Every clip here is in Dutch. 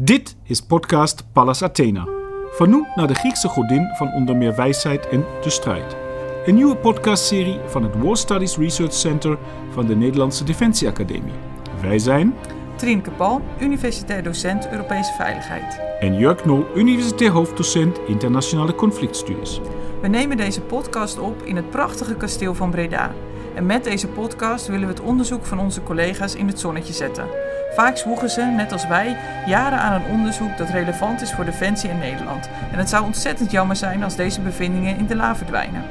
Dit is podcast Pallas Athena, vernoemd naar de Griekse godin van onder meer wijsheid en de strijd. Een nieuwe podcastserie van het War Studies Research Center van de Nederlandse Defensie Academie. Wij zijn Trineke Pal, universitair docent Europese Veiligheid. En Jörg Nol, universitair hoofddocent Internationale Conflictstudies. We nemen deze podcast op in het prachtige kasteel van Breda. En met deze podcast willen we het onderzoek van onze collega's in het zonnetje zetten. Vaak zwoegen ze, net als wij, jaren aan een onderzoek dat relevant is voor Defensie in Nederland. En het zou ontzettend jammer zijn als deze bevindingen in de la verdwijnen.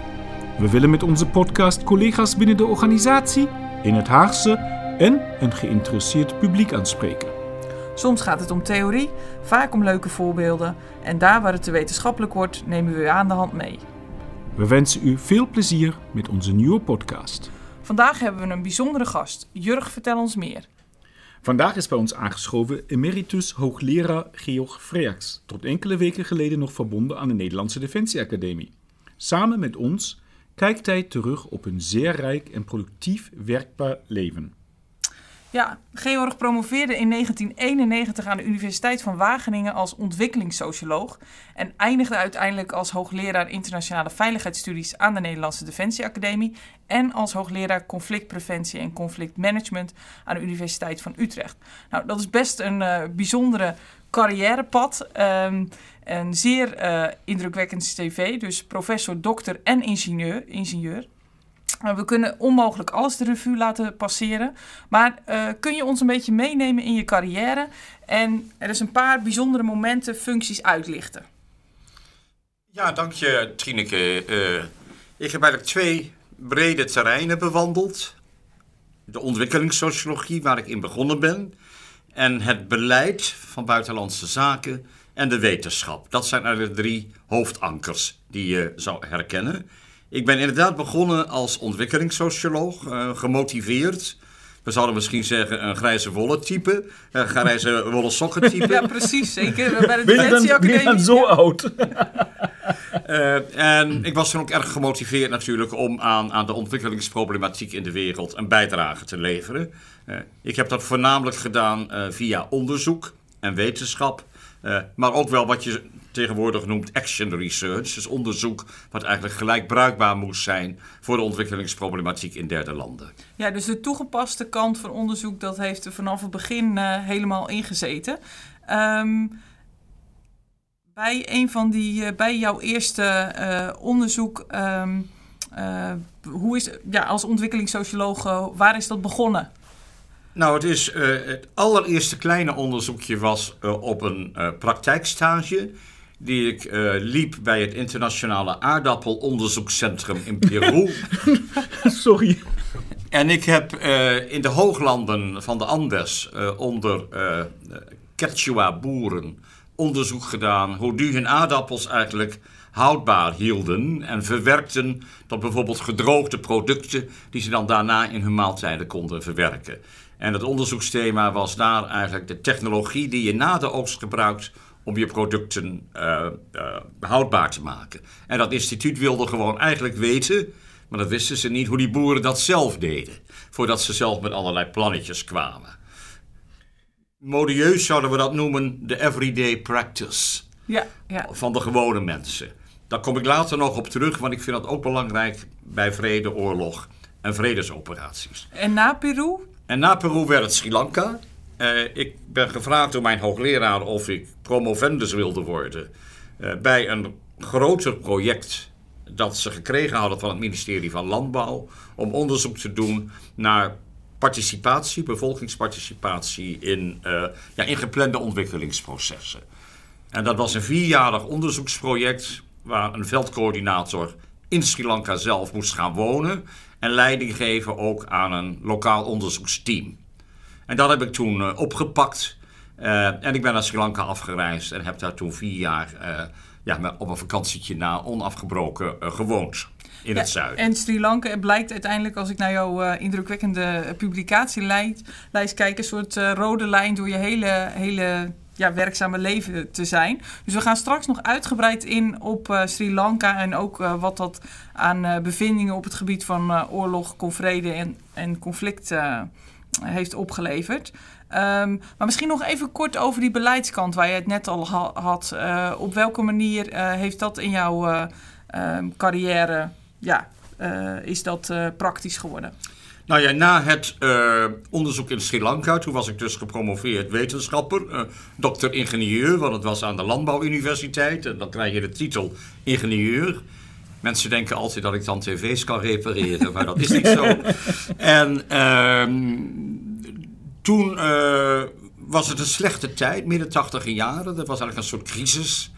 We willen met onze podcast collega's binnen de organisatie, in het Haagse en een geïnteresseerd publiek aanspreken. Soms gaat het om theorie, vaak om leuke voorbeelden. En daar waar het te wetenschappelijk wordt, nemen we u aan de hand mee. We wensen u veel plezier met onze nieuwe podcast. Vandaag hebben we een bijzondere gast. Jörg, vertel ons meer. Vandaag is bij ons aangeschoven emeritus hoogleraar Georg Frerks, tot enkele weken geleden nog verbonden aan de Nederlandse Defensie Academie. Samen met ons kijkt hij terug op een zeer rijk en productief werkbaar leven. Ja, Georg promoveerde in 1991 aan de Universiteit van Wageningen als ontwikkelingssocioloog en eindigde uiteindelijk als hoogleraar internationale veiligheidsstudies aan de Nederlandse Defensie Academie en als hoogleraar conflictpreventie en conflictmanagement aan de Universiteit van Utrecht. Nou, dat is best een bijzondere carrièrepad, een zeer indrukwekkend cv, dus professor, dokter en ingenieur. We kunnen onmogelijk alles de revue laten passeren. Maar kun je ons een beetje meenemen in je carrière? En er is een paar bijzondere momenten, functies uitlichten. Ja, dank je, Trineke. Ik heb eigenlijk twee brede terreinen bewandeld. De ontwikkelingssociologie, waar ik in begonnen ben. En het beleid van buitenlandse zaken en de wetenschap. Dat zijn eigenlijk de drie hoofdankers die je zou herkennen. Ik ben inderdaad begonnen als ontwikkelingssocioloog, gemotiveerd. We zouden misschien zeggen een grijze wollen type, een grijze wollen sokken type. Ja, precies, zeker. Bij de Defensieacademie. Ik ben zo oud. En ik was toen ook erg gemotiveerd natuurlijk om aan de ontwikkelingsproblematiek in de wereld een bijdrage te leveren. Ik heb dat voornamelijk gedaan via onderzoek en wetenschap. Maar ook wel wat je tegenwoordig noemt action research. Dus onderzoek wat eigenlijk gelijk bruikbaar moest zijn voor de ontwikkelingsproblematiek in derde landen. Ja, dus de toegepaste kant van onderzoek, dat heeft er vanaf het begin helemaal ingezeten. Bij jouw eerste onderzoek, als ontwikkelingssocioloog, waar is dat begonnen? Nou, het allereerste kleine onderzoekje was op een praktijkstage die ik liep bij het Internationale Aardappel Onderzoekscentrum in Peru. Sorry. En ik heb in de hooglanden van de Andes onder Quechua boeren onderzoek gedaan hoe die hun aardappels eigenlijk houdbaar hielden en verwerkten tot bijvoorbeeld gedroogde producten die ze dan daarna in hun maaltijden konden verwerken. En het onderzoeksthema was daar eigenlijk de technologie die je na de oogst gebruikt om je producten houdbaar te maken. En dat instituut wilde gewoon eigenlijk weten, maar dat wisten ze niet, hoe die boeren dat zelf deden. Voordat ze zelf met allerlei plannetjes kwamen. Modieus zouden we dat noemen de everyday practice van de gewone mensen. Daar kom ik later nog op terug, want ik vind dat ook belangrijk bij vrede, oorlog en vredesoperaties. En na Peru? En na Peru werd het Sri Lanka. Ik ben gevraagd door mijn hoogleraar of ik promovendus wilde worden bij een groter project dat ze gekregen hadden van het ministerie van Landbouw om onderzoek te doen naar participatie, bevolkingsparticipatie in geplande ontwikkelingsprocessen. En dat was een 4-jarig onderzoeksproject waar een veldcoördinator in Sri Lanka zelf moest gaan wonen en leiding geven ook aan een lokaal onderzoeksteam. En dat heb ik toen opgepakt. En ik ben naar Sri Lanka afgereisd en heb daar toen 4 jaar op een vakantietje na onafgebroken gewoond in het zuiden. En Sri Lanka blijkt uiteindelijk, als ik naar jouw indrukwekkende publicatielijst kijk, een soort rode lijn door je hele werkzame leven te zijn. Dus we gaan straks nog uitgebreid in op Sri Lanka en ook wat dat aan bevindingen op het gebied van oorlog, vrede en conflict heeft opgeleverd. Maar misschien nog even kort over die beleidskant waar je het net al had. Op welke manier heeft dat in jouw carrière, is dat praktisch geworden? Nou ja, na het onderzoek in Sri Lanka, toen was ik dus gepromoveerd wetenschapper, dokter-ingenieur, want het was aan de landbouwuniversiteit. En dan krijg je de titel ingenieur. Mensen denken altijd dat ik dan tv's kan repareren, maar dat is niet zo. En toen was het een slechte tijd, midden 80e jaren. Dat was eigenlijk een soort crisis.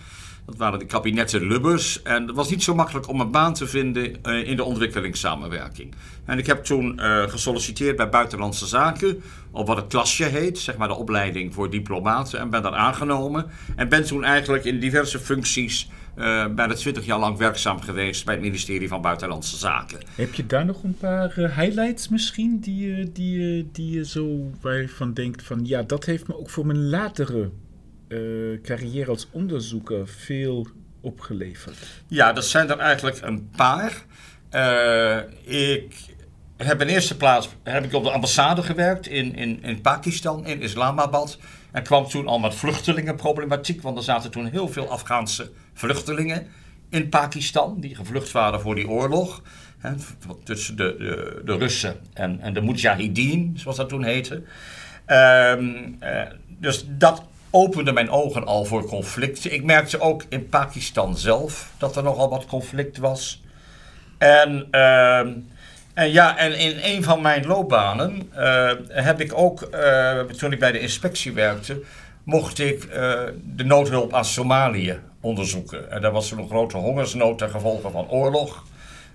Dat waren de kabinetten Lubbers. En het was niet zo makkelijk om een baan te vinden in de ontwikkelingssamenwerking. En ik heb toen gesolliciteerd bij Buitenlandse Zaken op wat het klasje heet, zeg maar de opleiding voor diplomaten. En ben daar aangenomen. En ben toen eigenlijk in diverse functies bijna 20 jaar lang werkzaam geweest bij het ministerie van Buitenlandse Zaken. Heb je daar nog een paar highlights misschien die je zo waarvan denkt van ja, dat heeft me ook voor mijn latere carrière als onderzoeker veel opgeleverd? Ja, dat zijn er eigenlijk een paar. Ik heb in eerste plaats op de ambassade gewerkt in Pakistan, in Islamabad. En kwam toen al met vluchtelingenproblematiek, want er zaten toen heel veel Afghaanse vluchtelingen in Pakistan die gevlucht waren voor die oorlog. Hè, tussen de Russen en de Mujahideen, zoals dat toen heette. Dus dat opende mijn ogen al voor conflicten. Ik merkte ook in Pakistan zelf dat er nogal wat conflict was. En in een van mijn loopbanen heb ik ook, toen ik bij de inspectie werkte, mocht ik de noodhulp aan Somalië onderzoeken. En daar was toen een grote hongersnood ten gevolge van oorlog.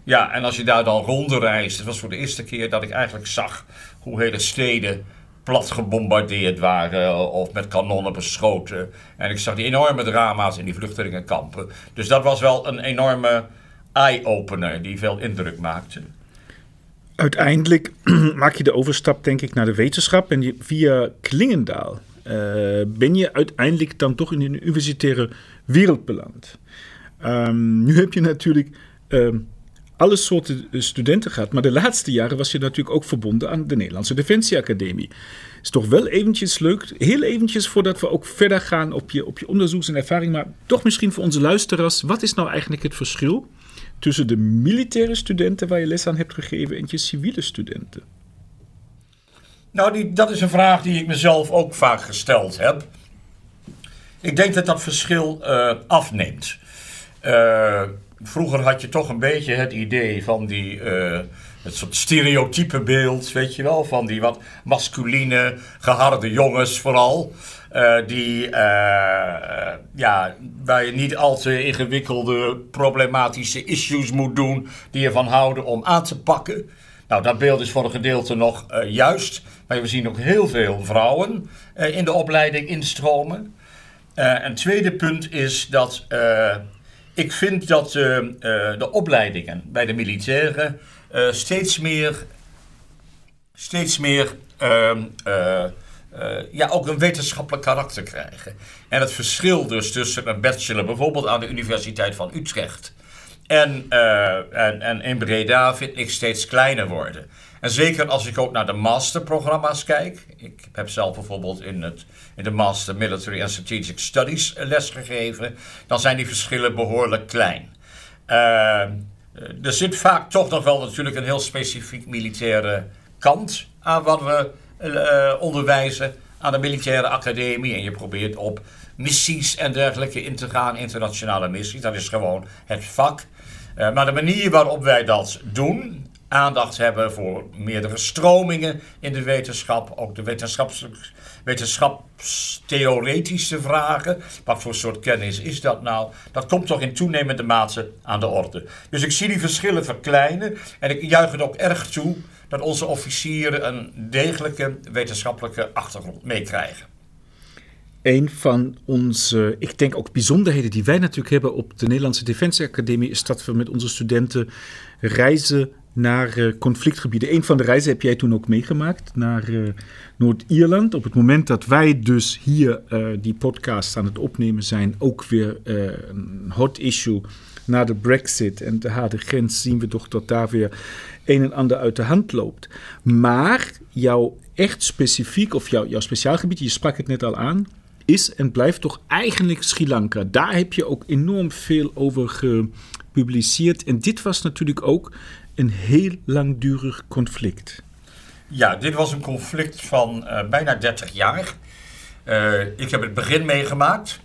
Ja, en als je daar dan rondreist, het was voor de eerste keer dat ik eigenlijk zag hoe hele steden plat gebombardeerd waren of met kanonnen beschoten. En ik zag die enorme drama's in die vluchtelingenkampen. Dus dat was wel een enorme eye-opener die veel indruk maakte. Uiteindelijk maak je de overstap, denk ik, naar de wetenschap. En via Klingendaal ben je uiteindelijk dan toch in een universitaire wereld beland. Nu heb je natuurlijk alle soorten studenten gehad. Maar de laatste jaren was je natuurlijk ook verbonden aan de Nederlandse Defensie Academie. Is toch wel eventjes leuk, heel eventjes voordat we ook verder gaan op je onderzoeks- en ervaring. Maar toch misschien voor onze luisteraars, wat is nou eigenlijk het verschil tussen de militaire studenten waar je les aan hebt gegeven en je civiele studenten? Nou, dat is een vraag die ik mezelf ook vaak gesteld heb. Ik denk dat dat verschil afneemt. Vroeger had je toch een beetje het idee van het soort stereotype beeld, weet je wel, van die wat masculine, geharde jongens vooral. Waar je niet al te ingewikkelde problematische issues moet doen die je van houden om aan te pakken. Nou, dat beeld is voor een gedeelte nog juist. Maar we zien ook heel veel vrouwen in de opleiding instromen. Een tweede punt is dat ik vind dat de opleidingen bij de militairen steeds meer ook een wetenschappelijk karakter krijgen. En het verschil dus tussen een bachelor bijvoorbeeld aan de Universiteit van Utrecht en in Breda vind ik steeds kleiner worden. En zeker als ik ook naar de masterprogramma's kijk. Ik heb zelf bijvoorbeeld in de Master Military and Strategic Studies lesgegeven. Dan zijn die verschillen behoorlijk klein. Er zit vaak toch nog wel natuurlijk een heel specifiek militaire kant aan wat we onderwijzen aan de militaire academie. En je probeert op missies en dergelijke in te gaan, internationale missies. Dat is gewoon het vak. Maar de manier waarop wij dat doen, aandacht hebben voor meerdere stromingen in de wetenschap, ook de wetenschapstheoretische vragen. Wat voor soort kennis is dat nou? Dat komt toch in toenemende mate aan de orde. Dus ik zie die verschillen verkleinen en ik juich het ook erg toe dat onze officieren een degelijke wetenschappelijke achtergrond meekrijgen. Een van onze, ik denk ook bijzonderheden die wij natuurlijk hebben op de Nederlandse Defensie Academie, is dat we met onze studenten reizen naar conflictgebieden. Een van de reizen heb jij toen ook meegemaakt naar Noord-Ierland. Op het moment dat wij dus hier die podcast aan het opnemen zijn, ook weer een hot issue na de Brexit en de harde grens, zien we toch dat daar weer een en ander uit de hand loopt. Maar jouw echt specifiek, of jouw speciaalgebied, je sprak het net al aan, is en blijft toch eigenlijk Sri Lanka. Daar heb je ook enorm veel over gepubliceerd. En dit was natuurlijk ook een heel langdurig conflict. Ja, dit was een conflict van bijna 30 jaar. Ik heb het begin meegemaakt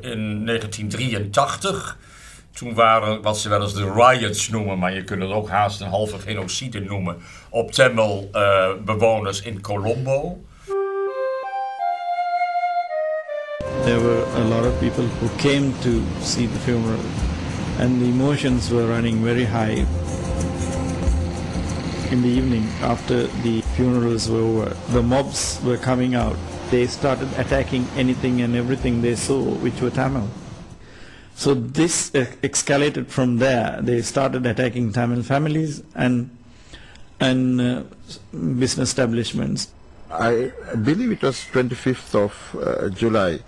in 1983. Toen waren wat ze wel eens de riots noemen, maar je kunt het ook haast een halve genocide noemen, op Tamil bewoners in Colombo. There were a lot of people who came to see the funeral and the emotions were running very high. In the evening, after the funerals were over, the mobs were coming out. They started attacking anything and everything they saw, which were Tamil. So this escalated from there. They started attacking Tamil families and business establishments. I believe it was 25th of July,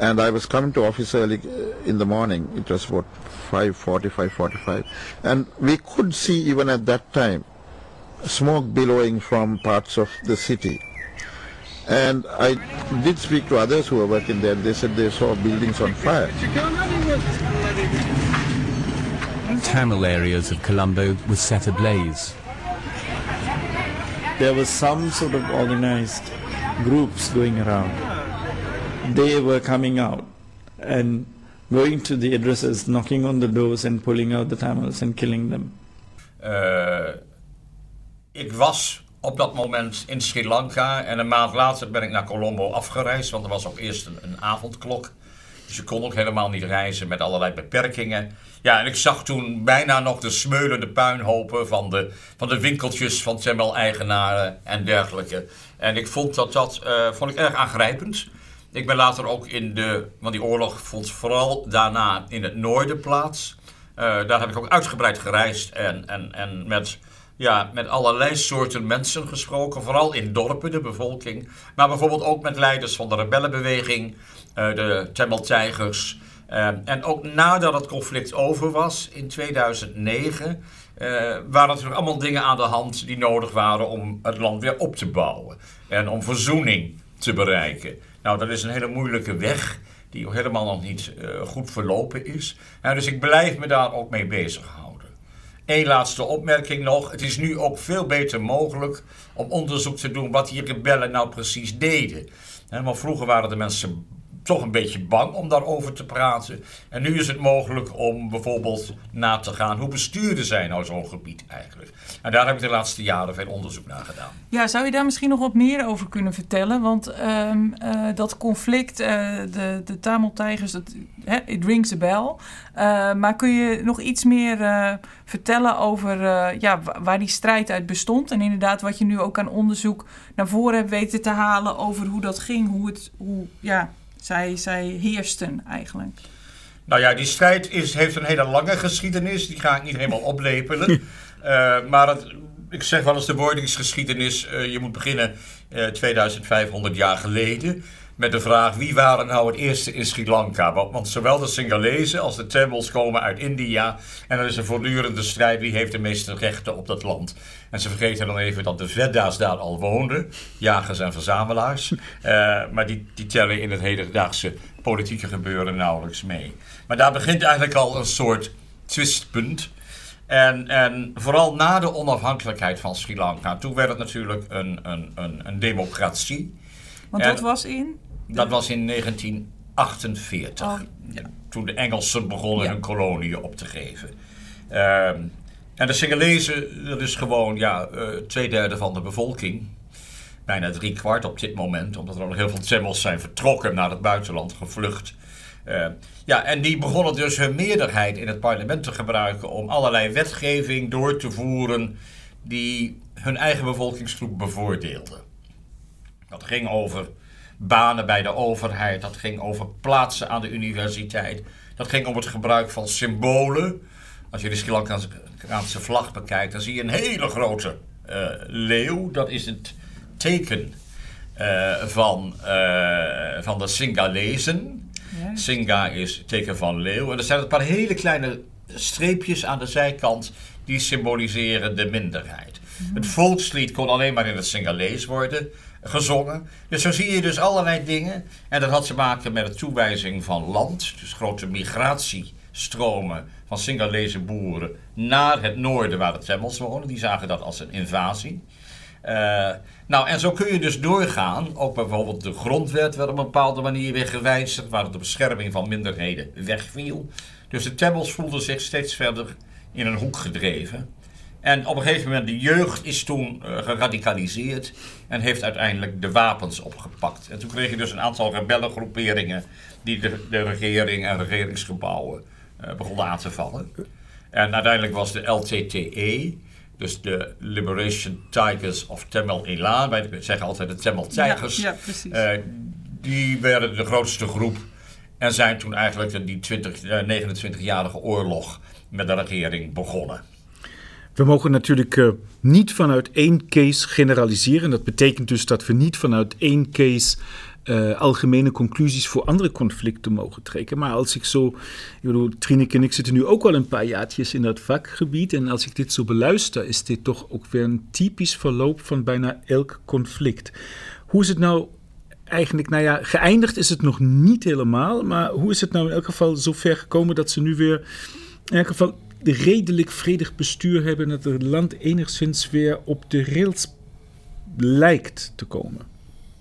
and I was coming to office early in the morning. It was what 5:45, and we could see even at that time smoke billowing from parts of the city. And I did speak to others who were working there. They said they saw buildings on fire. Tamil areas of Colombo were set ablaze. There was some sort of organized groups going around. They were coming out and going to the addresses, knocking on the doors and pulling out the Tamils and killing them. Ik was op dat moment in Sri Lanka en een maand later ben ik naar Colombo afgereisd, want er was ook eerst een avondklok. Dus je kon ook helemaal niet reizen met allerlei beperkingen. Ja, en ik zag toen bijna nog de smeulende puinhopen van de winkeltjes van Tamil-eigenaren en dergelijke. En ik vond dat erg aangrijpend. Ik ben later ook want die oorlog vond vooral daarna in het noorden plaats. Daar heb ik ook uitgebreid gereisd en met allerlei soorten mensen gesproken. Vooral in dorpen, de bevolking. Maar bijvoorbeeld ook met leiders van de rebellenbeweging, de Tamiltijgers. En ook nadat het conflict over was, in 2009... waren natuurlijk allemaal dingen aan de hand die nodig waren om het land weer op te bouwen. En om verzoening te bereiken. Nou, dat is een hele moeilijke weg die ook helemaal nog niet goed verlopen is. Dus ik blijf me daar ook mee bezighouden. Eén laatste opmerking nog. Het is nu ook veel beter mogelijk om onderzoek te doen wat die rebellen nou precies deden. Want vroeger waren de mensen toch een beetje bang om daarover te praten. En nu is het mogelijk om bijvoorbeeld na te gaan hoe bestuurden zij nou zo'n gebied eigenlijk. En daar heb ik de laatste jaren veel onderzoek naar gedaan. Ja, zou je daar misschien nog wat meer over kunnen vertellen? Want dat conflict, de Tamiltijgers, it rings a bell. Maar kun je nog iets meer vertellen over waar die strijd uit bestond? En inderdaad wat je nu ook aan onderzoek naar voren hebt weten te halen over hoe dat ging, zij heersten eigenlijk. Nou ja, die strijd heeft een hele lange geschiedenis. Die ga ik niet helemaal oplepelen. Ik zeg wel eens de wordingsgeschiedenis. Je moet beginnen 2500 jaar geleden. Met de vraag, wie waren nou het eerste in Sri Lanka? Want zowel de Singalezen als de Tamils komen uit India. En er is een voortdurende strijd, wie heeft de meeste rechten op dat land? En ze vergeten dan even dat de Vedda's daar al woonden. Jagers en verzamelaars. Maar die tellen in het hedendaagse politieke gebeuren nauwelijks mee. Maar daar begint eigenlijk al een soort twistpunt. En vooral na de onafhankelijkheid van Sri Lanka. Toen werd het natuurlijk een democratie. Want dat was in? Dat was in 1948. Oh. Ja, toen de Engelsen begonnen hun koloniën op te geven. En de Singalezen, dat is gewoon 2/3 van de bevolking. Bijna 3/4 op dit moment. Omdat er nog heel veel Tamils zijn vertrokken naar het buitenland, gevlucht. En die begonnen dus hun meerderheid in het parlement te gebruiken om allerlei wetgeving door te voeren die hun eigen bevolkingsgroep bevoordeelden. Dat ging over banen bij de overheid, dat ging over plaatsen aan de universiteit. Dat ging om het gebruik van symbolen. Als je de Sri Lankaanse vlag bekijkt, dan zie je een hele grote leeuw. Dat is het teken van de Singalezen. Ja. Singa is het teken van leeuw. En er zijn een paar hele kleine streepjes aan de zijkant die symboliseren de minderheid. Het volkslied kon alleen maar in het Singalees worden gezongen. Dus zo zie je dus allerlei dingen. En dat had te maken met de toewijzing van land. Dus grote migratiestromen van Singalese boeren naar het noorden waar de Tamils wonen. Die zagen dat als een invasie. En zo kun je dus doorgaan. Ook bijvoorbeeld de grondwet werd op een bepaalde manier weer gewijzigd, waar de bescherming van minderheden wegviel. Dus de Tamils voelden zich steeds verder in een hoek gedreven. En op een gegeven moment, de jeugd is toen geradicaliseerd en heeft uiteindelijk de wapens opgepakt. En toen kreeg je dus een aantal rebellengroeperingen die de regering en regeringsgebouwen begonnen aan te vallen. En uiteindelijk was de LTTE, dus de Liberation Tigers of Tamil Eelam, wij zeggen altijd de Tamiltijgers, die werden de grootste groep en zijn toen eigenlijk die 29-jarige oorlog met de regering begonnen. We mogen natuurlijk niet vanuit één case generaliseren. Dat betekent dus dat we niet vanuit één case algemene conclusies voor andere conflicten mogen trekken. Maar als ik zo... Ik bedoel, Trineke en ik zitten nu ook al een paar jaartjes in dat vakgebied. En als ik dit zo beluister, is dit toch ook weer een typisch verloop van bijna elk conflict. Hoe is het nou eigenlijk... Nou ja, geëindigd is het nog niet helemaal. Maar hoe is het nou in elk geval zo ver gekomen dat ze nu weer... In elk geval... de redelijk vredig bestuur hebben, dat het land enigszins weer op de rails lijkt te komen,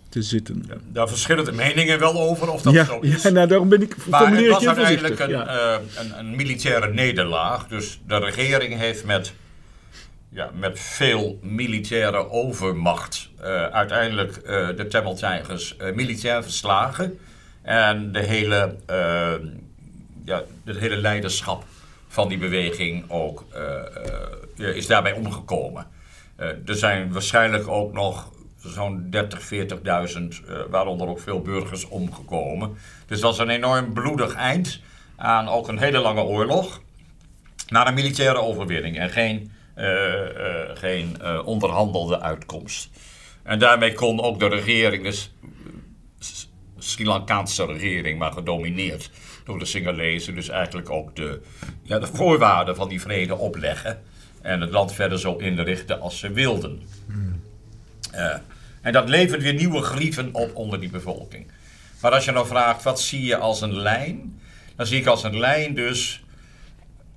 te zitten. Ja, daar verschillen de meningen wel over of dat zo is. Ja, daarom ben ik maar het was uiteindelijk een militaire nederlaag. Dus de regering heeft met veel militaire overmacht uiteindelijk de Tamiltijgers militair verslagen en de hele leiderschap van die beweging ook is daarbij omgekomen. Er zijn waarschijnlijk ook nog zo'n 40.000... waaronder ook veel burgers omgekomen. Dus dat was een enorm bloedig eind aan ook een hele lange oorlog, naar een militaire overwinning en geen onderhandelde uitkomst. En daarmee kon ook de regering, dus Sri Lankaanse regering, maar gedomineerd door de Singalezen, dus eigenlijk ook de voorwaarden van die vrede opleggen en het land verder zo inrichten als ze wilden. En dat levert weer nieuwe grieven op onder die bevolking. Maar als je nou vraagt, wat zie je als een lijn? Dan zie ik als een lijn dus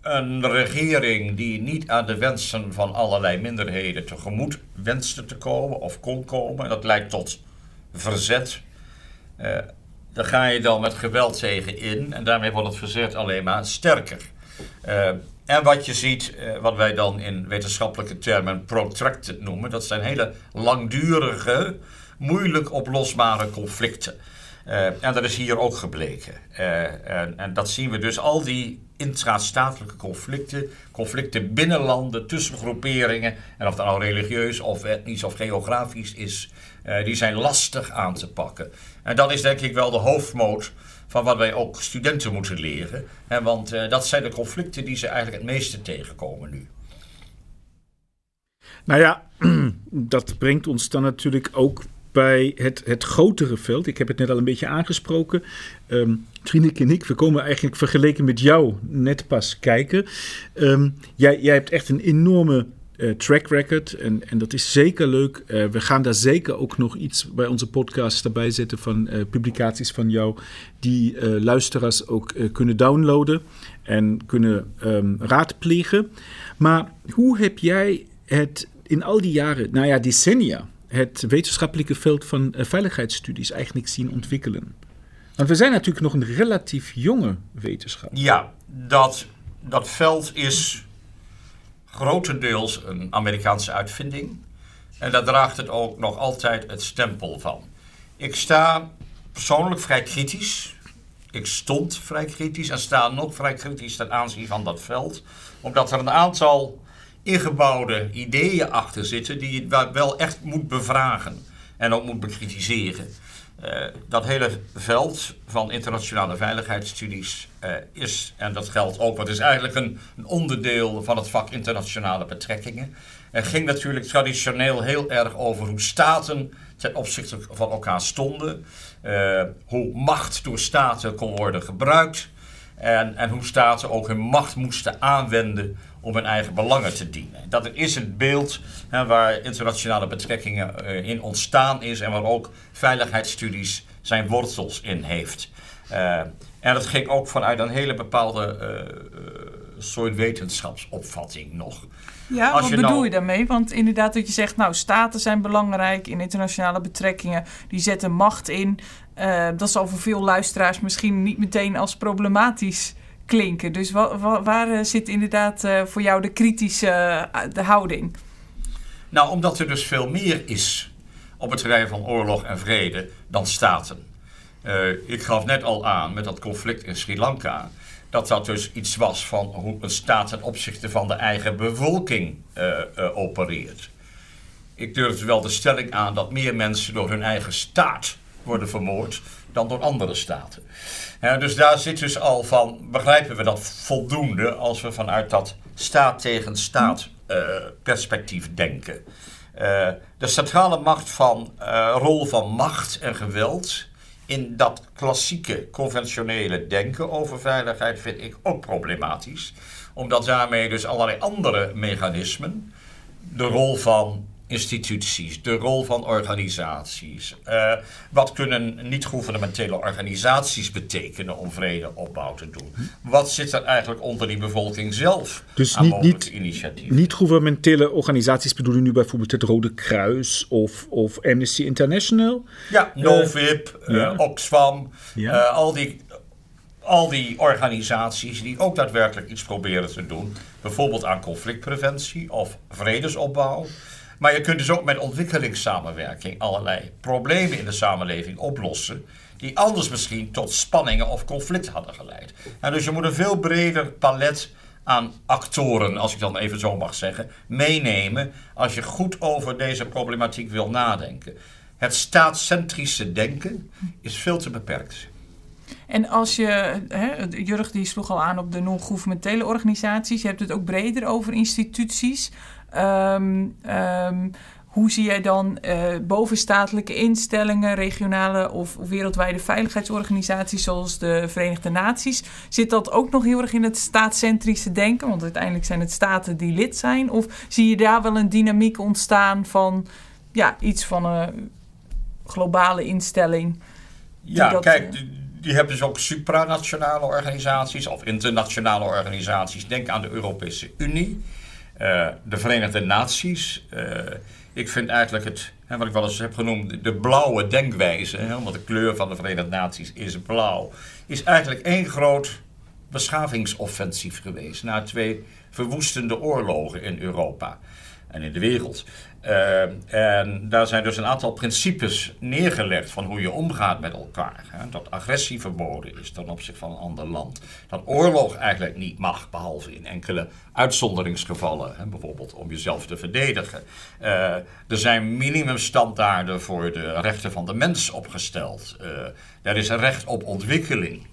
een regering die niet aan de wensen van allerlei minderheden tegemoet wenste te komen of kon komen. En dat leidt tot verzet. Daar ga je dan met geweld tegen in en daarmee wordt het verzet alleen maar sterker. En wat je ziet, wat wij dan in wetenschappelijke termen protracted noemen, dat zijn hele langdurige, moeilijk oplosbare conflicten. En dat is hier ook gebleken. En dat zien we dus, al die intrastatelijke conflicten, conflicten binnen landen, tussen groeperingen, en of dat nou religieus of etnisch of geografisch is, die zijn lastig aan te pakken. En dat is denk ik wel de hoofdmoot van wat wij ook studenten moeten leren. Want dat zijn de conflicten die ze eigenlijk het meeste tegenkomen nu. Nou ja, dat brengt ons dan natuurlijk ook bij het grotere veld. Ik heb het net al een beetje aangesproken. Trineke en ik, we komen eigenlijk vergeleken met jou net pas kijken. Jij hebt echt een enorme track record en dat is zeker leuk. We gaan daar zeker ook nog iets bij onze podcast erbij zetten van publicaties van jou die luisteraars ook kunnen downloaden en kunnen raadplegen. Maar hoe heb jij het in al die jaren, decennia, het wetenschappelijke veld van veiligheidsstudies eigenlijk zien ontwikkelen? Want we zijn natuurlijk nog een relatief jonge wetenschap. Ja, dat veld is grotendeels een Amerikaanse uitvinding. En daar draagt het ook nog altijd het stempel van. Ik sta persoonlijk vrij kritisch. Ik stond vrij kritisch en sta nog vrij kritisch ten aanzien van dat veld. Omdat er een aantal ingebouwde ideeën achter zitten die je wel echt moet bevragen en ook moet bekritiseren. Dat hele veld van internationale veiligheidsstudies is, en dat geldt ook, want het is eigenlijk een onderdeel van het vak internationale betrekkingen. Het ging natuurlijk traditioneel heel erg over hoe staten ten opzichte van elkaar stonden, hoe macht door staten kon worden gebruikt en hoe staten ook hun macht moesten aanwenden om hun eigen belangen te dienen. Dat is het beeld waar internationale betrekkingen in ontstaan is en waar ook veiligheidsstudies zijn wortels in heeft. En dat ging ook vanuit een hele bepaalde soort wetenschapsopvatting nog. Ja, als wat je bedoel je daarmee? Want inderdaad dat je zegt, nou, staten zijn belangrijk in internationale betrekkingen. Die zetten macht in. Dat zal voor veel luisteraars misschien niet meteen als problematisch klinken. Dus waar zit inderdaad voor jou de kritische de houding? Nou, omdat er dus veel meer is op het terrein van oorlog en vrede dan staten. Ik gaf net al aan met dat conflict in Sri Lanka, dat dus iets was van hoe een staat ten opzichte van de eigen bevolking opereert. Ik durf wel de stelling aan dat meer mensen door hun eigen staat worden vermoord dan door andere staten. Dus daar zit dus al van, begrijpen we dat voldoende als we vanuit dat staat tegen staat perspectief denken. De centrale macht van rol van macht en geweld in dat klassieke, conventionele denken over veiligheid vind ik ook problematisch. Omdat daarmee dus allerlei andere mechanismen, de rol van instituties, de rol van organisaties. Wat kunnen niet-gouvernementele organisaties betekenen om vredeopbouw te doen? Wat zit er eigenlijk onder die bevolking zelf dus aan mogelijke initiatieven? Niet-gouvernementele organisaties bedoelen nu bijvoorbeeld het Rode Kruis of Amnesty International? Ja, NOVIP, Oxfam, al die organisaties die ook daadwerkelijk iets proberen te doen. Bijvoorbeeld aan conflictpreventie of vredesopbouw. Maar je kunt dus ook met ontwikkelingssamenwerking allerlei problemen in de samenleving oplossen die anders misschien tot spanningen of conflict hadden geleid. En dus je moet een veel breder palet aan actoren, als ik dan even zo mag zeggen, meenemen als je goed over deze problematiek wil nadenken. Het staatscentrische denken is veel te beperkt. En als je, Jörg die sloeg al aan op de non-gouvernementele organisaties, je hebt het ook breder over instituties. Hoe zie jij dan bovenstatelijke instellingen, regionale of wereldwijde veiligheidsorganisaties zoals de Verenigde Naties? Zit dat ook nog heel erg in het staatscentrische denken? Want uiteindelijk zijn het staten die lid zijn. Of zie je daar wel een dynamiek ontstaan van iets van een globale instelling? Je hebt dus ook supranationale organisaties of internationale organisaties. Denk aan de Europese Unie. De Verenigde Naties. Ik vind eigenlijk het, wat ik wel eens heb genoemd, de blauwe denkwijze, want de kleur van de Verenigde Naties is blauw, is eigenlijk één groot beschavingsoffensief geweest na 2 verwoestende oorlogen in Europa en in de wereld. En daar zijn dus een aantal principes neergelegd van hoe je omgaat met elkaar. Dat agressie verboden is ten opzichte van een ander land. Dat oorlog eigenlijk niet mag, behalve in enkele uitzonderingsgevallen. Bijvoorbeeld om jezelf te verdedigen. Er zijn minimumstandaarden voor de rechten van de mens opgesteld. Er is een recht op ontwikkeling.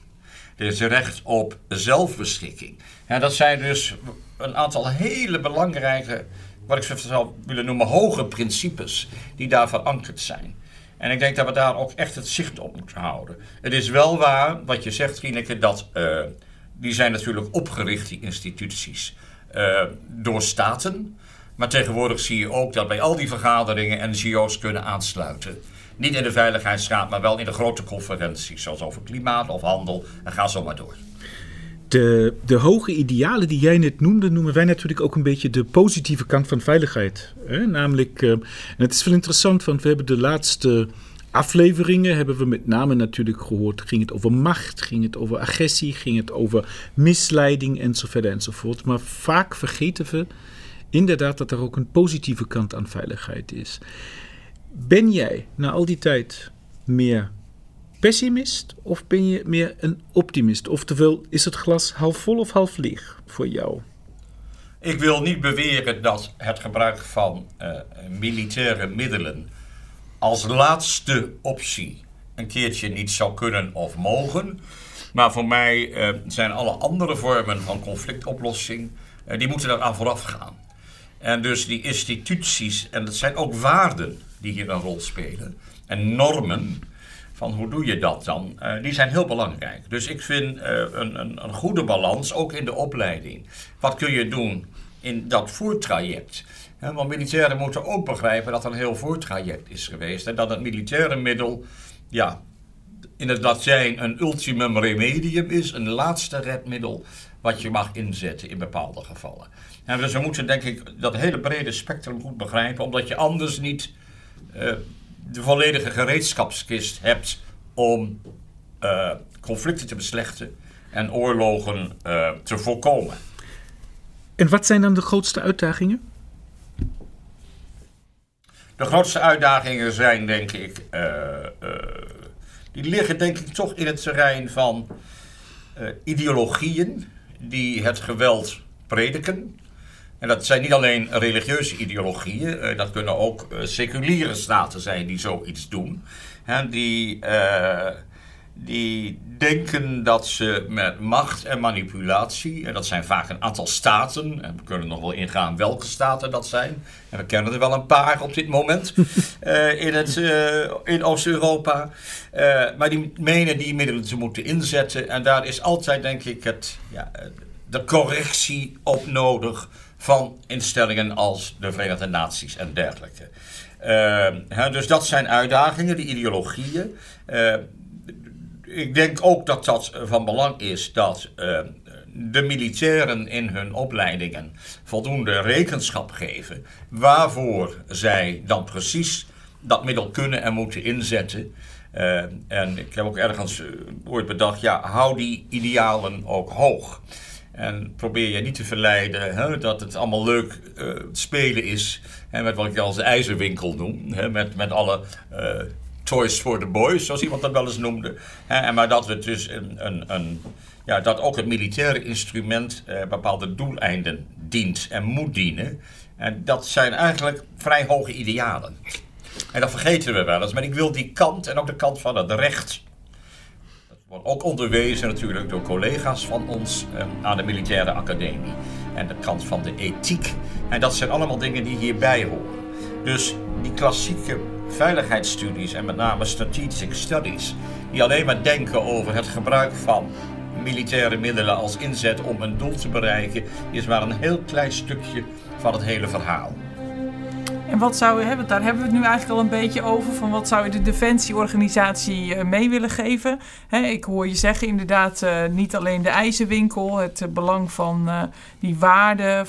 Er is een recht op zelfbeschikking. Dat zijn dus een aantal hele belangrijke, wat ik zou willen noemen, hoge principes die daar verankerd zijn. En ik denk dat we daar ook echt het zicht op moeten houden. Het is wel waar, wat je zegt, Trineke, dat die zijn natuurlijk opgericht, die instituties, door staten. Maar tegenwoordig zie je ook dat bij al die vergaderingen NGO's kunnen aansluiten. Niet in de Veiligheidsraad, maar wel in de grote conferenties, zoals over klimaat of handel. En ga zo maar door. De hoge idealen die jij net noemde, noemen wij natuurlijk ook een beetje de positieve kant van veiligheid. Namelijk, en het is wel interessant, want we hebben de laatste afleveringen, hebben we met name natuurlijk gehoord, ging het over macht, ging het over agressie, ging het over misleiding enzovoort enzovoort. Maar vaak vergeten we inderdaad dat er ook een positieve kant aan veiligheid is. Ben jij na al die tijd meer pessimist of ben je meer een optimist? Oftewel, is het glas half vol of half leeg voor jou? Ik wil niet beweren dat het gebruik van militaire middelen als laatste optie een keertje niet zou kunnen of mogen. Maar voor mij zijn alle andere vormen van conflictoplossing, die moeten daaraan vooraf gaan. En dus die instituties, en dat zijn ook waarden die hier een rol spelen, en normen, van hoe doe je dat dan, die zijn heel belangrijk. Dus ik vind een goede balans, ook in de opleiding. Wat kun je doen in dat voortraject? Want militairen moeten ook begrijpen dat er een heel voortraject is geweest. En dat het militaire middel, ja, in het Latijn een ultimum remedium is. Een laatste redmiddel wat je mag inzetten in bepaalde gevallen. En dus we moeten, denk ik, dat hele brede spectrum goed begrijpen. Omdat je anders niet de volledige gereedschapskist hebt om conflicten te beslechten en oorlogen te voorkomen. En wat zijn dan de grootste uitdagingen? De grootste uitdagingen zijn, denk ik, die liggen denk ik toch in het terrein van ideologieën die het geweld prediken. En dat zijn niet alleen religieuze ideologieën, dat kunnen ook seculiere staten zijn die zoiets doen. Hè, die denken dat ze met macht en manipulatie, en dat zijn vaak een aantal staten, en we kunnen nog wel ingaan welke staten dat zijn, en we kennen er wel een paar op dit moment in Oost-Europa, maar die menen die middelen te moeten inzetten. En daar is altijd, denk ik, de correctie op nodig van instellingen als de Verenigde Naties en dergelijke. Dus dat zijn uitdagingen, die ideologieën. Ik denk ook dat dat van belang is dat de militairen in hun opleidingen voldoende rekenschap geven waarvoor zij dan precies dat middel kunnen en moeten inzetten. En ik heb ook ergens ooit bedacht, hou die idealen ook hoog. En probeer je niet te verleiden dat het allemaal leuk spelen is. En met wat ik als de ijzerwinkel noem, met alle toys for the boys, zoals iemand dat wel eens noemde. Maar dat we dus dat ook het militaire instrument bepaalde doeleinden dient en moet dienen. En dat zijn eigenlijk vrij hoge idealen. En dat vergeten we wel eens. Maar ik wil die kant en ook de kant van het recht. Wordt ook onderwezen natuurlijk door collega's van ons aan de militaire academie. En de kant van de ethiek. En dat zijn allemaal dingen die hierbij horen. Dus die klassieke veiligheidsstudies en met name strategic studies, die alleen maar denken over het gebruik van militaire middelen als inzet om een doel te bereiken, is maar een heel klein stukje van het hele verhaal. En wat zou je hebben? Daar hebben we het nu eigenlijk al een beetje over. Van wat zou je de defensieorganisatie mee willen geven? Ik hoor je zeggen inderdaad niet alleen de ijzerwinkel. Het belang van die waarde,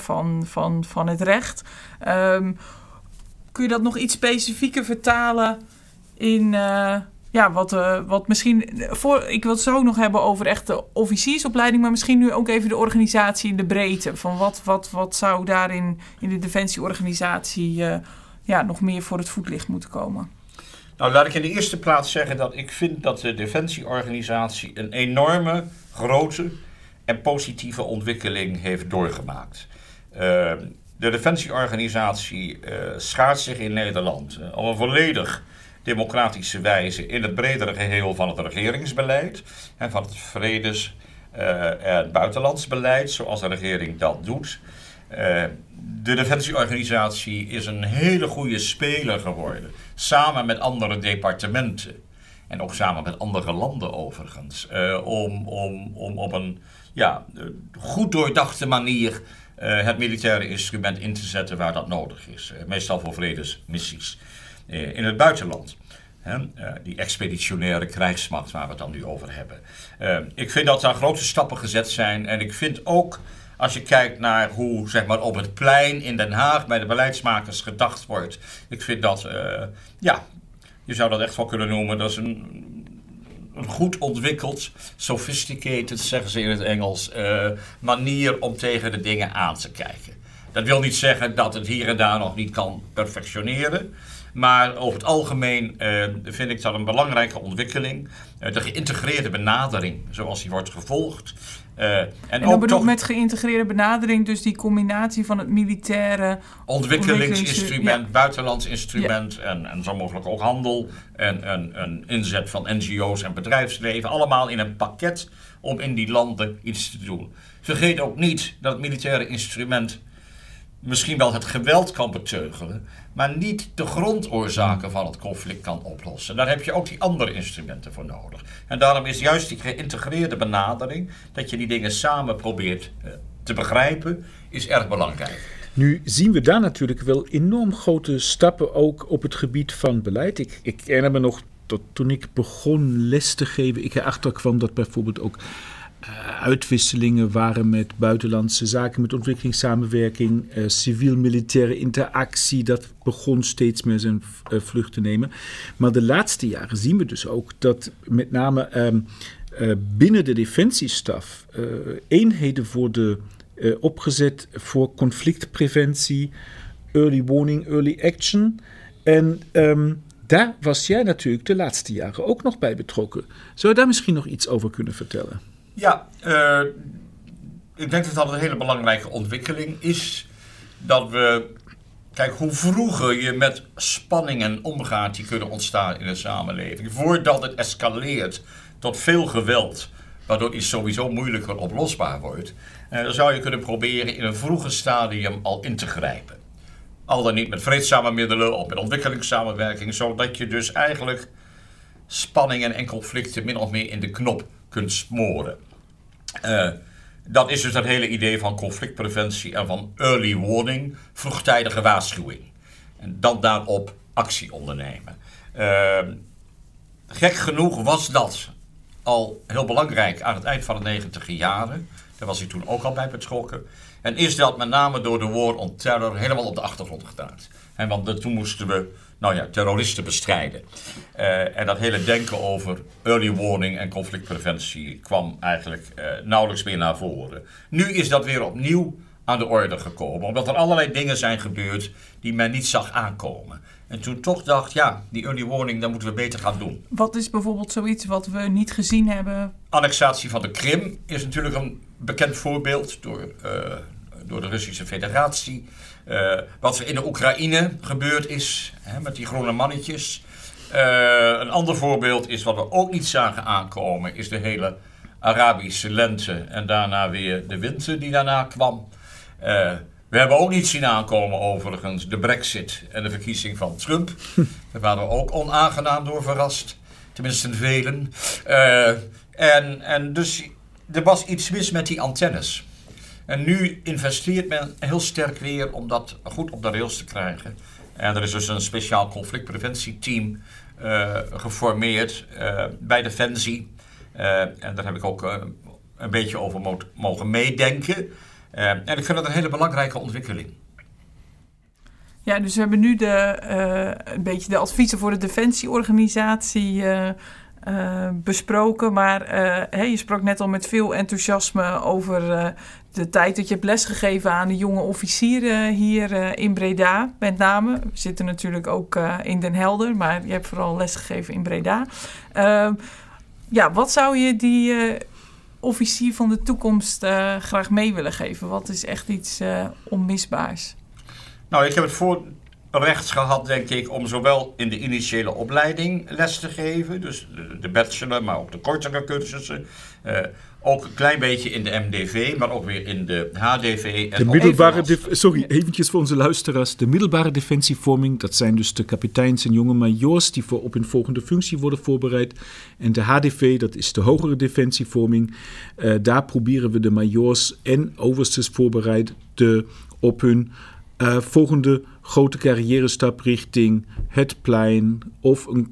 van het recht. Kun je dat nog iets specifieker vertalen in wat misschien... Ik wil het zo nog hebben over echt de officiersopleiding, maar misschien nu ook even de organisatie in de breedte. Van wat zou daarin in de defensieorganisatie nog meer voor het voetlicht moeten komen? Nou, laat ik in de eerste plaats zeggen dat ik vind dat de defensieorganisatie een enorme, grote en positieve ontwikkeling heeft doorgemaakt. De defensieorganisatie schaart zich in Nederland op een volledig democratische wijze in het bredere geheel van het regeringsbeleid en van het vredes- en buitenlands beleid, zoals de regering dat doet. De defensieorganisatie is een hele goede speler geworden, samen met andere departementen en ook samen met andere landen overigens, om op een goed doordachte manier het militaire instrument in te zetten waar dat nodig is. Meestal voor vredesmissies in het buitenland. Die expeditionaire krijgsmacht waar we het dan nu over hebben. Ik vind dat daar grote stappen gezet zijn. En ik vind ook, als je kijkt naar hoe op het plein in Den Haag bij de beleidsmakers gedacht wordt. Ik vind dat, je zou dat echt wel kunnen noemen, dat is een goed ontwikkeld, sophisticated, zeggen ze in het Engels, manier om tegen de dingen aan te kijken. Dat wil niet zeggen dat het hier en daar nog niet kan perfectioneren. Maar over het algemeen vind ik dat een belangrijke ontwikkeling. De geïntegreerde benadering, zoals die wordt gevolgd. En dan bedoel ik met geïntegreerde benadering dus die combinatie van het militaire ontwikkelingsinstrument, buitenlands instrument en zo mogelijk ook handel en inzet van NGO's en bedrijfsleven, allemaal in een pakket om in die landen iets te doen. Vergeet ook niet dat het militaire instrument misschien wel het geweld kan beteugelen, maar niet de grondoorzaken van het conflict kan oplossen. Daar heb je ook die andere instrumenten voor nodig. En daarom is juist die geïntegreerde benadering, dat je die dingen samen probeert te begrijpen, is erg belangrijk. Nu zien we daar natuurlijk wel enorm grote stappen ook op het gebied van beleid. Ik herinner me nog dat toen ik begon les te geven, ik erachter kwam dat bijvoorbeeld ook uitwisselingen waren met buitenlandse zaken, met ontwikkelingssamenwerking, civiel-militaire interactie. Dat begon steeds meer zijn vlucht te nemen. Maar de laatste jaren zien we dus ook dat met name binnen de defensiestaf eenheden worden opgezet voor conflictpreventie, early warning, early action. En daar was jij natuurlijk de laatste jaren ook nog bij betrokken. Zou je daar misschien nog iets over kunnen vertellen? Ja, ik denk dat dat een hele belangrijke ontwikkeling is. Dat we, kijk, hoe vroeger je met spanningen omgaat die kunnen ontstaan in een samenleving, voordat het escaleert tot veel geweld, waardoor iets sowieso moeilijker oplosbaar wordt, dan zou je kunnen proberen in een vroege stadium al in te grijpen. Al dan niet met vreedzame middelen of met ontwikkelingssamenwerking, zodat je dus eigenlijk spanningen en conflicten min of meer in de knop kunt smoren. Dat is dus dat hele idee van conflictpreventie en van early warning, vroegtijdige waarschuwing. En dan daarop actie ondernemen. Gek genoeg was dat al heel belangrijk aan het eind van de 90e jaren. Daar was hij toen ook al bij betrokken. En is dat met name door de War on Terror helemaal op de achtergrond gedraaid. Want toen moesten we terroristen bestrijden. En dat hele denken over early warning en conflictpreventie kwam eigenlijk nauwelijks meer naar voren. Nu is dat weer opnieuw aan de orde gekomen, omdat er allerlei dingen zijn gebeurd die men niet zag aankomen. En toen toch dacht, die early warning, daar moeten we beter gaan doen. Wat is bijvoorbeeld zoiets wat we niet gezien hebben? Annexatie van de Krim is natuurlijk een bekend voorbeeld door de Russische Federatie. Wat er in de Oekraïne gebeurd is, met die groene mannetjes. Een ander voorbeeld is, wat we ook niet zagen aankomen, is de hele Arabische lente en daarna weer de winter die daarna kwam. We hebben ook niet zien aankomen overigens de Brexit en de verkiezing van Trump. Daar waren we ook onaangenaam door verrast. Tenminste velen. En dus er was iets mis met die antennes. En nu investeert men heel sterk weer om dat goed op de rails te krijgen. En er is dus een speciaal conflictpreventieteam geformeerd bij Defensie. En daar heb ik ook een beetje over mogen meedenken. En ik vind dat een hele belangrijke ontwikkeling. Ja, dus we hebben nu een beetje de adviezen voor de defensieorganisatie besproken. Maar je sprak net al met veel enthousiasme over de tijd dat je hebt lesgegeven aan de jonge officieren hier in Breda, met name. We zitten natuurlijk ook in Den Helder, maar je hebt vooral lesgegeven in Breda. Wat zou je die officier van de toekomst graag mee willen geven? Wat is echt iets onmisbaars? Ik heb het voorrecht gehad, denk ik, om zowel in de initiële opleiding les te geven, dus de bachelor, maar ook de kortere cursussen, ook een klein beetje in de MDV, maar ook weer in de HDV. En de middelbare eventjes voor onze luisteraars. De middelbare defensievorming, dat zijn dus de kapiteins en jonge majoors die voor op hun volgende functie worden voorbereid. En de HDV, dat is de hogere defensievorming. Daar proberen we de majoors en overstes voorbereid op hun volgende grote carrière-stap richting het plein of een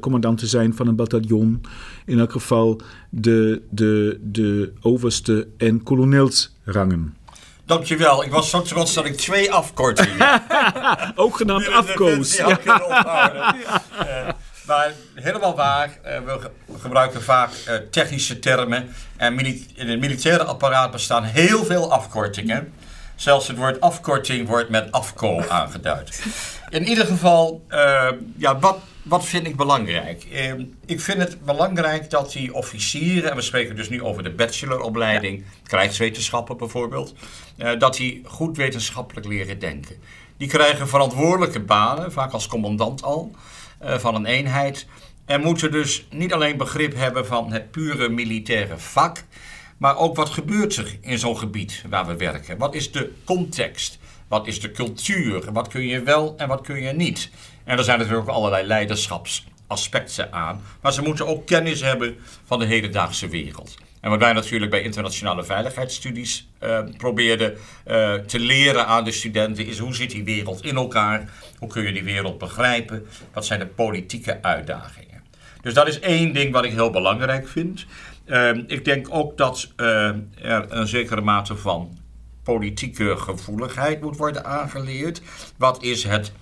commandant te zijn van een bataljon. In elk geval de overste- en kolonelsrangen. Dankjewel. Ik was zo trots dat ik 2 afkortingen. Ook genaamd afkoos. Ja. Maar helemaal waar. We gebruiken vaak technische termen. En in het militaire apparaat bestaan heel veel afkortingen. Zelfs het woord afkorting wordt met AFCO aangeduid. In ieder geval, wat vind ik belangrijk? Ik vind het belangrijk dat die officieren, en we spreken dus nu over de bacheloropleiding, krijgswetenschappen bijvoorbeeld, dat die goed wetenschappelijk leren denken. Die krijgen verantwoordelijke banen, vaak als commandant al, van een eenheid. En moeten dus niet alleen begrip hebben van het pure militaire vak, maar ook wat gebeurt er in zo'n gebied waar we werken? Wat is de context? Wat is de cultuur? Wat kun je wel en wat kun je niet? En er zijn natuurlijk ook allerlei leiderschapsaspecten aan. Maar ze moeten ook kennis hebben van de hedendaagse wereld. En wat wij natuurlijk bij internationale veiligheidsstudies probeerden te leren aan de studenten is hoe zit die wereld in elkaar? Hoe kun je die wereld begrijpen? Wat zijn de politieke uitdagingen? Dus dat is één ding wat ik heel belangrijk vind. Ik denk ook dat er een zekere mate van politieke gevoeligheid moet worden aangeleerd. Wat is het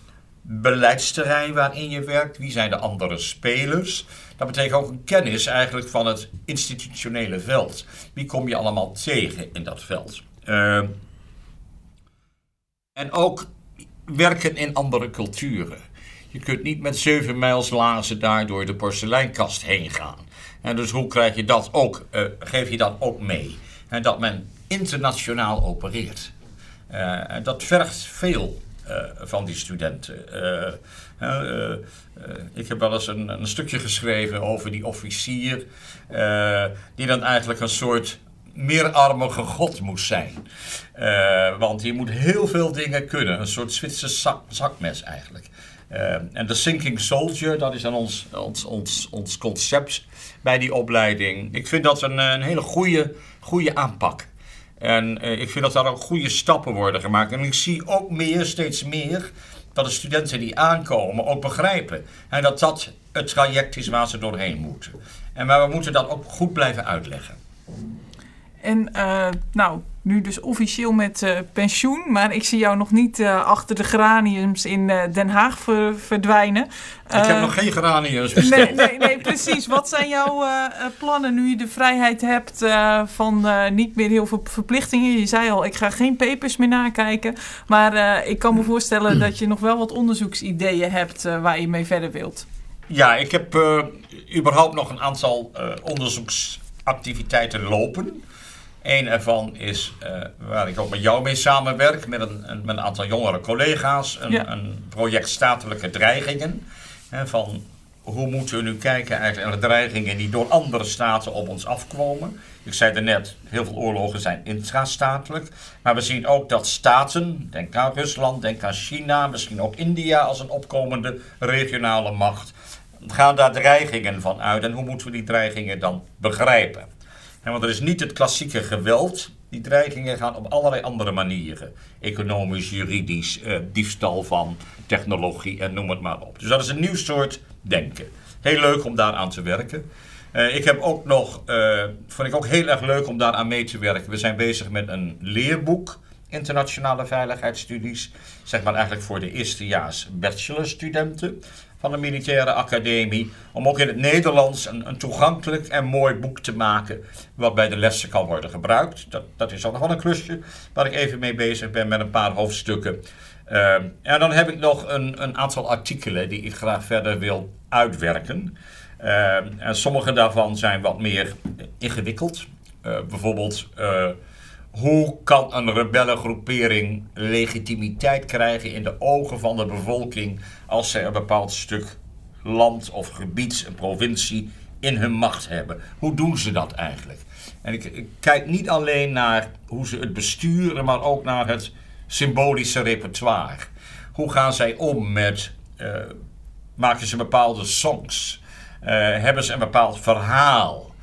beleidsterrein waarin je werkt? Wie zijn de andere spelers? Dat betekent ook een kennis eigenlijk van het institutionele veld. Wie kom je allemaal tegen in dat veld? En ook werken in andere culturen. Je kunt niet met 7 mijls lazen daar door de porseleinkast heen gaan. En dus hoe krijg je dat ook, geef je dat ook mee? En dat men internationaal opereert. Dat vergt veel van die studenten. Ik heb wel eens een stukje geschreven over die officier, die dan eigenlijk een soort meerarmige god moest zijn. Want je moet heel veel dingen kunnen. Een soort Zwitserse zakmes eigenlijk. En de sinking soldier, dat is dan ons concept bij die opleiding. Ik vind dat een hele goede aanpak. En ik vind dat daar ook goede stappen worden gemaakt. En ik zie ook steeds meer, dat de studenten die aankomen ook begrijpen. En dat dat het traject is waar ze doorheen moeten. Maar we moeten dat ook goed blijven uitleggen. En nu dus officieel met pensioen, maar ik zie jou nog niet achter de geraniums in Den Haag verdwijnen. Ik heb nog geen geraniums besteld. Nee, precies. Wat zijn jouw plannen nu je de vrijheid hebt van niet meer heel veel verplichtingen? Je zei al, ik ga geen papers meer nakijken, maar ik kan me voorstellen dat je nog wel wat onderzoeksideeën hebt waar je mee verder wilt. Ja, ik heb überhaupt nog een aantal onderzoeksactiviteiten lopen. Eén ervan is waar ik ook met jou mee samenwerk, met een aantal jongere collega's, een project statelijke dreigingen. Hè, van hoe moeten we nu kijken eigenlijk naar de dreigingen die door andere staten op ons afkomen. Ik zei daarnet, heel veel oorlogen zijn intrastatelijk. Maar we zien ook dat staten, denk aan Rusland, denk aan China, misschien ook India als een opkomende regionale macht, gaan daar dreigingen van uit. En hoe moeten we die dreigingen dan begrijpen? Want er is niet het klassieke geweld. Die dreigingen gaan op allerlei andere manieren. Economisch, juridisch, diefstal van technologie en noem het maar op. Dus dat is een nieuw soort denken. Heel leuk om daaraan te werken. Ik heb ook nog, vond ik ook heel erg leuk om daaraan mee te werken. We zijn bezig met een leerboek. Internationale veiligheidsstudies. Zeg maar eigenlijk voor de eerstejaars bachelorstudenten van de militaire academie, om ook in het Nederlands een toegankelijk en mooi boek te maken, wat bij de lessen kan worden gebruikt. Dat is ook nog wel een klusje waar ik even mee bezig ben met een paar hoofdstukken. En dan heb ik nog een aantal artikelen die ik graag verder wil uitwerken. En sommige daarvan zijn wat meer ingewikkeld. Bijvoorbeeld, hoe kan een rebellengroepering legitimiteit krijgen in de ogen van de bevolking als zij een bepaald stuk land of gebied, een provincie, in hun macht hebben? Hoe doen ze dat eigenlijk? En ik kijk niet alleen naar hoe ze het besturen, maar ook naar het symbolische repertoire. Hoe gaan zij om met, maken ze bepaalde songs? Hebben ze een bepaald verhaal?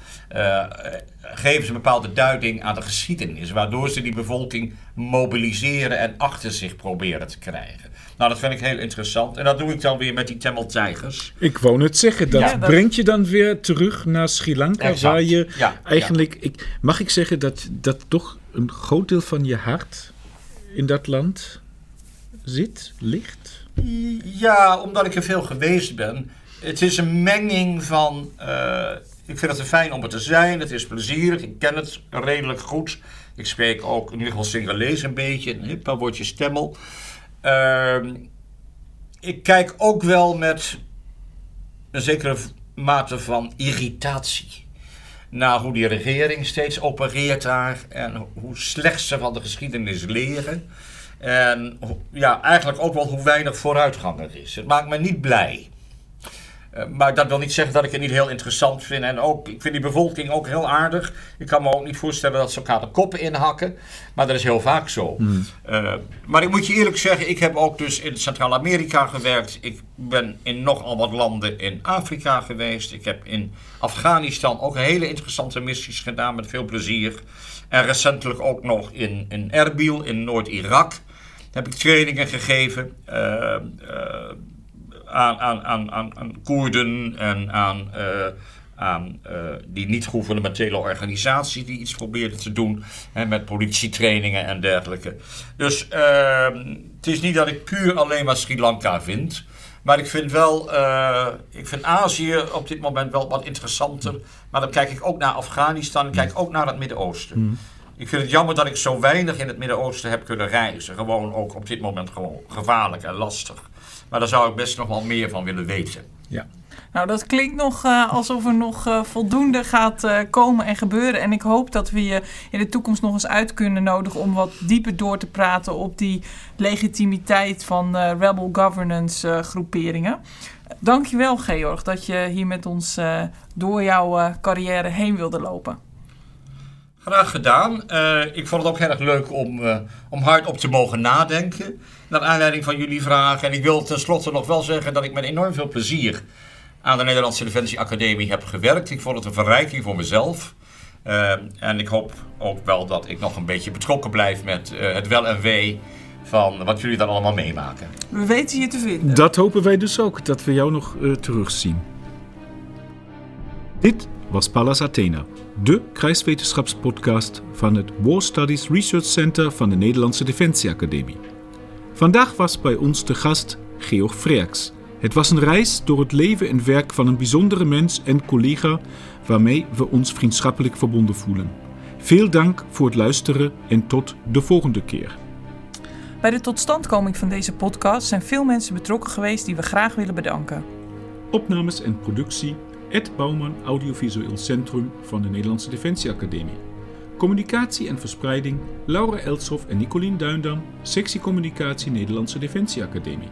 Geven ze een bepaalde duiding aan de geschiedenis, waardoor ze die bevolking mobiliseren en achter zich proberen te krijgen. Nou, dat vind ik heel interessant. En dat doe ik dan weer met die Tamiltijgers. Ik wou het zeggen, dat brengt je dan weer terug naar Sri Lanka, exact. Waar je eigenlijk... Ja. Mag ik zeggen dat toch een groot deel van je hart in dat land zit, ligt? Ja, omdat ik er veel geweest ben. Het is een menging van... Ik vind het fijn om er te zijn, het is plezierig, ik ken het redelijk goed. Ik spreek ook in ieder geval Singalees een beetje, een hip, dan word je stemmel. Ik kijk ook wel met een zekere mate van irritatie naar hoe die regering steeds opereert daar en hoe slecht ze van de geschiedenis leren. En ja, eigenlijk ook wel hoe weinig vooruitgang er is. Het maakt me niet blij. Maar dat wil niet zeggen dat ik het niet heel interessant vind. En ook, ik vind die bevolking ook heel aardig. Ik kan me ook niet voorstellen dat ze elkaar de koppen inhakken. Maar dat is heel vaak zo. Mm. Maar ik moet je eerlijk zeggen, ik heb ook dus in Centraal-Amerika gewerkt. Ik ben in nogal wat landen in Afrika geweest. Ik heb in Afghanistan ook hele interessante missies gedaan met veel plezier. En recentelijk ook nog in Erbil, in Noord-Irak, heb ik trainingen gegeven. Aan Koerden en aan die niet-gouvernementele organisaties die iets probeerden te doen. Hè, met politietrainingen en dergelijke. Dus het is niet dat ik puur alleen maar Sri Lanka vind. Maar ik vind wel, ik vind Azië op dit moment wel wat interessanter. Maar dan kijk ik ook naar Afghanistan en kijk ook naar het Midden-Oosten. Mm. Ik vind het jammer dat ik zo weinig in het Midden-Oosten heb kunnen reizen. Gewoon ook op dit moment gewoon gevaarlijk en lastig. Maar daar zou ik best nog wel meer van willen weten. Ja. Nou, dat klinkt nog alsof er nog voldoende gaat komen en gebeuren. En ik hoop dat we je in de toekomst nog eens uit kunnen nodigen om wat dieper door te praten op die legitimiteit van rebel governance groeperingen. Dankjewel, Georg, dat je hier met ons door jouw carrière heen wilde lopen. Graag gedaan. Ik vond het ook heel erg leuk om hardop te mogen nadenken. Naar aanleiding van jullie vragen. En ik wil tenslotte nog wel zeggen dat ik met enorm veel plezier aan de Nederlandse Defensie Academie heb gewerkt. Ik vond het een verrijking voor mezelf. En ik hoop ook wel dat ik nog een beetje betrokken blijf met het wel en wee van wat jullie dan allemaal meemaken. We weten je te vinden. Dat hopen wij dus ook, dat we jou nog terugzien. Dit was Pallas Athena, de krijgswetenschapspodcast van het War Studies Research Center van de Nederlandse Defensie Academie. Vandaag was bij ons de gast Georg Frerks. Het was een reis door het leven en werk van een bijzondere mens en collega waarmee we ons vriendschappelijk verbonden voelen. Veel dank voor het luisteren en tot de volgende keer. Bij de totstandkoming van deze podcast zijn veel mensen betrokken geweest die we graag willen bedanken. Opnames en productie: Ed Bouwman, Audiovisueel Centrum van de Nederlandse Defensie Academie. Communicatie en verspreiding: Laura Elshoff en Nicolien Duindam, Sectie Communicatie Nederlandse Defensie Academie.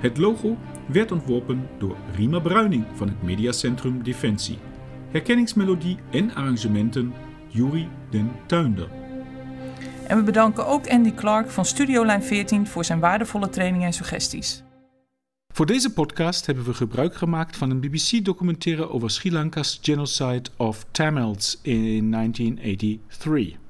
Het logo werd ontworpen door Rima Bruining van het Mediacentrum Defensie. Herkenningsmelodie en arrangementen: Juri den Tuinder. En we bedanken ook Andy Clark van Studiolijn 14 voor zijn waardevolle training en suggesties. Voor deze podcast hebben we gebruik gemaakt van een BBC-documentaire over Sri Lanka's genocide of Tamils in 1983.